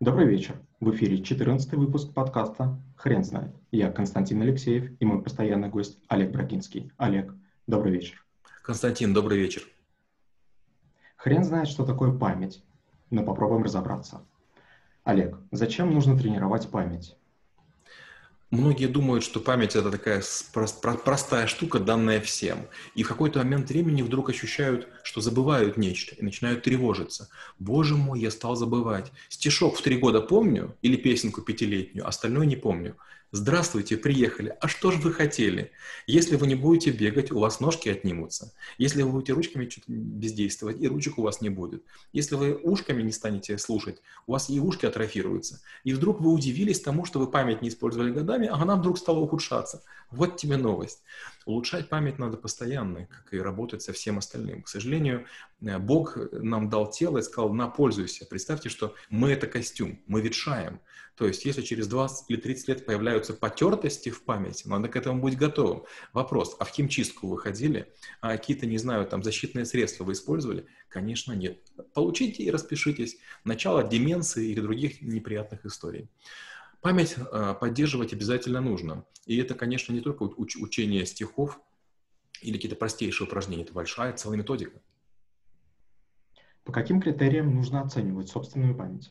Добрый вечер. В эфире 14-й выпуск подкаста «Хрен знает». Я Константин Алексеев и мой постоянный гость Олег Брагинский. Олег, добрый вечер. Константин, добрый вечер. Хрен знает, что такое память, но попробуем разобраться. Олег, зачем нужно тренировать память? Многие думают, что память – это такая простая штука, данная всем. И в какой-то момент времени вдруг ощущают, что забывают нечто и начинают тревожиться. «Боже мой, я стал забывать. Стишок в 3 года помню или песенку 5-летнюю, остальное не помню. Здравствуйте, приехали. А что же вы хотели? Если вы не будете бегать, у вас ножки отнимутся. Если вы будете ручками что-то бездействовать, и ручек у вас не будет. Если вы ушками не станете слушать, у вас и ушки атрофируются». И вдруг вы удивились тому, что вы память не использовали годами, а она вдруг стала ухудшаться. Вот тебе новость. Улучшать память надо постоянно, как и работать со всем остальным. К сожалению, Бог нам дал тело и сказал: на, пользуйся. Представьте, что мы — это костюм, мы ветшаем. То есть, если через 20 или 30 лет появляются потертости в памяти, надо к этому быть готовым. Вопрос: а в химчистку вы ходили? А какие-то, не знаю, там защитные средства вы использовали? Конечно, нет. Получите и распишитесь. Начало деменции или других неприятных историй. Память поддерживать обязательно нужно. И это, конечно, не только учение стихов или какие-то простейшие упражнения. Это большая целая методика. По каким критериям нужно оценивать собственную память?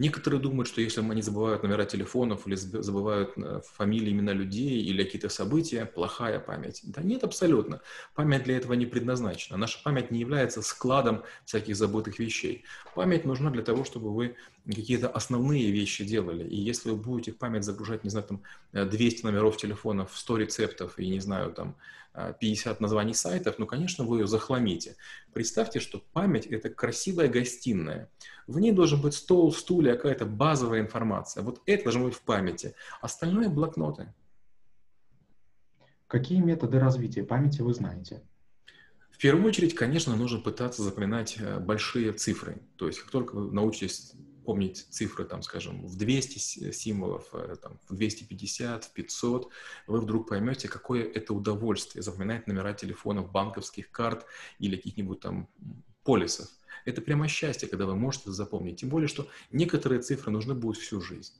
Некоторые думают, что если они забывают номера телефонов или забывают фамилии, имена людей или какие-то события, плохая память. Да нет, абсолютно. Память для этого не предназначена. Наша память не является складом всяких забытых вещей. Память нужна для того, чтобы вы какие-то основные вещи делали. И если вы будете в память загружать, не знаю, там 200 номеров телефонов, 100 рецептов и, не знаю, там 50 названий сайтов, ну, конечно, вы ее захламите. Представьте, что память — это красивая гостиная. В ней должен быть стол, стулья, какая-то базовая информация. Вот это должно быть в памяти. Остальное — блокноты. Какие методы развития памяти вы знаете? В первую очередь, конечно, нужно пытаться запоминать большие цифры. То есть, как только вы научитесь помнить цифры, там, скажем, в 200 символов, там, в 250, в 500, вы вдруг поймете, какое это удовольствие запоминать номера телефонов, банковских карт или каких-нибудь там полисов. Это прямо счастье, когда вы можете запомнить. Тем более, что некоторые цифры нужны будут всю жизнь.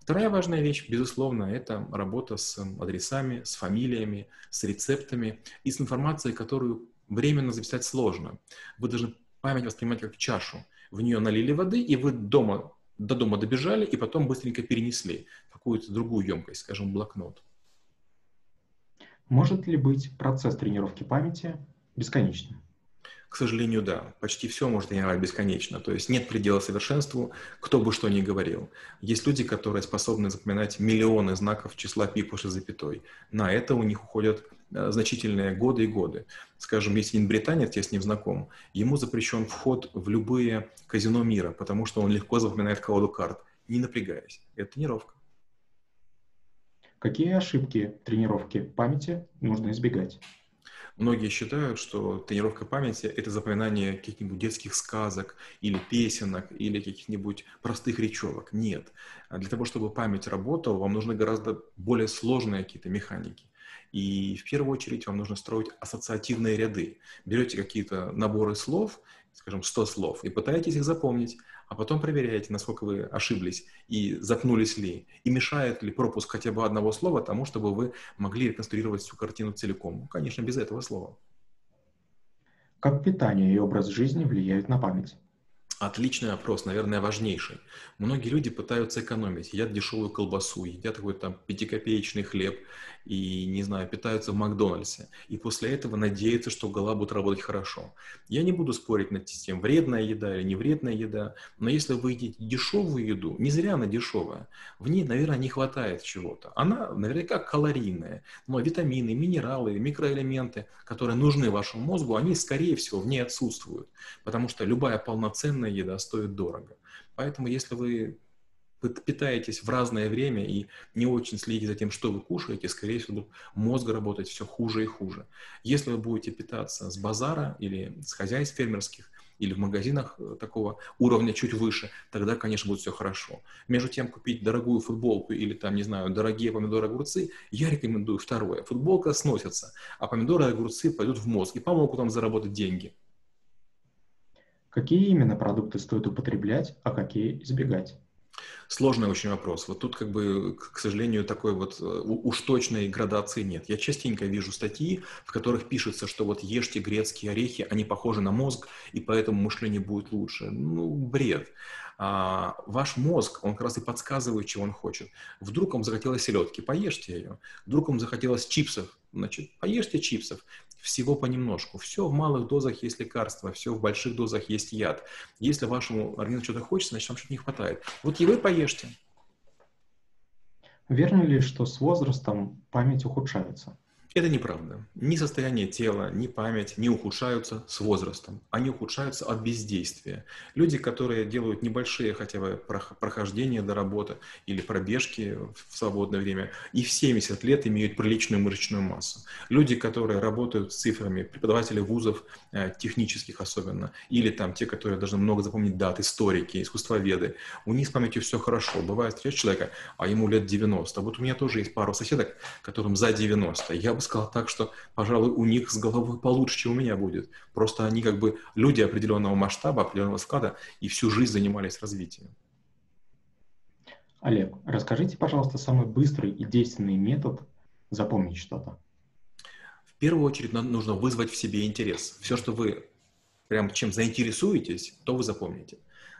Вторая важная вещь, безусловно, это работа с адресами, с фамилиями, с рецептами и с информацией, которую временно записать сложно. Вы должны память воспринимать как чашу. В нее налили воды, и вы до дома добежали, и потом быстренько перенесли в какую-то другую емкость, скажем, блокнот. Может ли быть процесс тренировки памяти бесконечным? К сожалению, да. Почти все можно тренировать бесконечно. То есть нет предела совершенству, кто бы что ни говорил. Есть люди, которые способны запоминать миллионы знаков числа пи после запятой. На это у них уходят значительные годы и годы. Скажем, если не британец, я с ним знаком, ему запрещен вход в любые казино мира, потому что он легко запоминает колоду карт, не напрягаясь. Это тренировка. Какие ошибки тренировки памяти нужно избегать? Многие считают, что тренировка памяти — это запоминание каких-нибудь детских сказок или песенок, или каких-нибудь простых речевок. Нет. Для того, чтобы память работала, вам нужны гораздо более сложные какие-то механики. И в первую очередь вам нужно строить ассоциативные ряды. Берете какие-то наборы слов, скажем, 100 слов, и пытаетесь их запомнить, а потом проверяете, насколько вы ошиблись и запнулись ли, и мешает ли пропуск хотя бы одного слова тому, чтобы вы могли реконструировать всю картину целиком. Конечно, без этого слова. Как питание и образ жизни влияют на память? Отличный вопрос, наверное, важнейший. Многие люди пытаются экономить, едят дешевую колбасу, едят какой-то там 5-копеечный хлеб и, не знаю, питаются в Макдональдсе. И после этого надеются, что голова будет работать хорошо. Я не буду спорить над тем, вредная еда или не вредная еда, но если вы едите дешевую еду, не зря она дешевая, в ней, наверное, не хватает чего-то. Она наверняка калорийная, но витамины, минералы, микроэлементы, которые нужны вашему мозгу, они, скорее всего, в ней отсутствуют, потому что любая полноценная еда стоит дорого. Поэтому, если вы питаетесь в разное время и не очень следите за тем, что вы кушаете, скорее всего, мозг работает все хуже и хуже. Если вы будете питаться с базара или с хозяйств фермерских, или в магазинах такого уровня чуть выше, тогда, конечно, будет все хорошо. Между тем, купить дорогую футболку или, там, не знаю, дорогие помидоры, огурцы, я рекомендую второе. Футболка сносится, а помидоры и огурцы пойдут в мозг и помогут вам заработать деньги. Какие именно продукты стоит употреблять, а какие избегать? Сложный очень вопрос. Вот тут, к сожалению, такой вот уж точной градации нет. Я частенько вижу статьи, в которых пишется, что вот ешьте грецкие орехи, они похожи на мозг, и поэтому мышление будет лучше. Ну, бред. Ваш мозг, он как раз и подсказывает, чего он хочет. Вдруг вам захотелось селедки, поешьте ее. Вдруг вам захотелось чипсов, значит, поешьте чипсов. Всего понемножку. Все в малых дозах есть лекарства, все в больших дозах есть яд. Если вашему организму что-то хочется, значит, вам что-то не хватает. Вот и вы поешьте. Верно ли, что с возрастом память ухудшается? Это неправда. Ни состояние тела, ни память не ухудшаются с возрастом. Они ухудшаются от бездействия. Люди, которые делают небольшие хотя бы прохождения до работы или пробежки в свободное время, и в 70 лет имеют приличную мышечную массу. Люди, которые работают с цифрами, преподаватели вузов, технических особенно, или там те, которые должны много запомнить дат, историки, искусствоведы, у них с памятью все хорошо. Бывает, встречаешь человека, а ему лет 90. Вот у меня тоже есть пару соседок, которым за 90. Я бы сказал так, что, пожалуй, у них с головой получше, чем у меня будет. Просто они как бы люди определенного масштаба, определенного склада, и всю жизнь занимались развитием. Олег, расскажите, пожалуйста, самый быстрый и действенный метод запомнить что-то. В первую очередь нам нужно вызвать в себе интерес. Все, что вы прям чем заинтересуетесь, то вы запомните.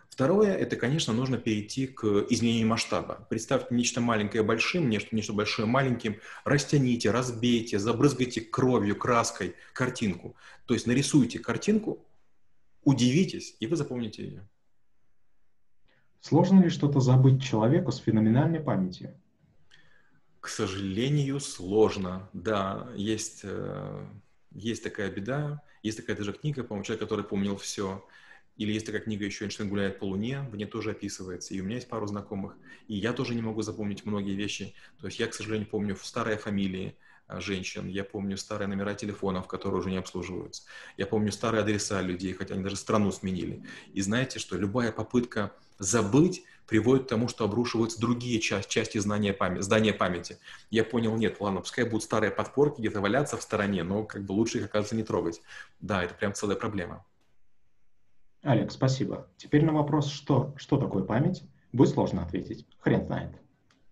Второе, это, конечно, нужно перейти к изменению масштаба. Представьте нечто маленькое большим, нечто большое маленьким, растяните, разбейте, забрызгайте кровью, краской картинку. То есть нарисуйте картинку, удивитесь, и вы запомните ее. Сложно ли что-то забыть человеку с феноменальной памятью? К сожалению, сложно. Да, есть такая беда, есть такая даже книга, по-моему, «Человек, который помнил все». Или есть такая книга еще «Эйнштейн гуляет по Луне», в ней тоже описывается. И у меня есть пару знакомых. И я тоже не могу запомнить многие вещи. То есть я, к сожалению, помню старые фамилии женщин. Я помню старые номера телефонов, которые уже не обслуживаются. Я помню старые адреса людей, хотя они даже страну сменили. И знаете, что любая попытка забыть приводит к тому, что обрушиваются другие части здания памяти. Я понял, нет, ладно, пускай будут старые подпорки где-то валяться в стороне, но как бы лучше их, оказывается, не трогать. Да, это прям целая проблема. Олег, спасибо. Теперь на вопрос, что такое память, будет сложно ответить. Хрен знает.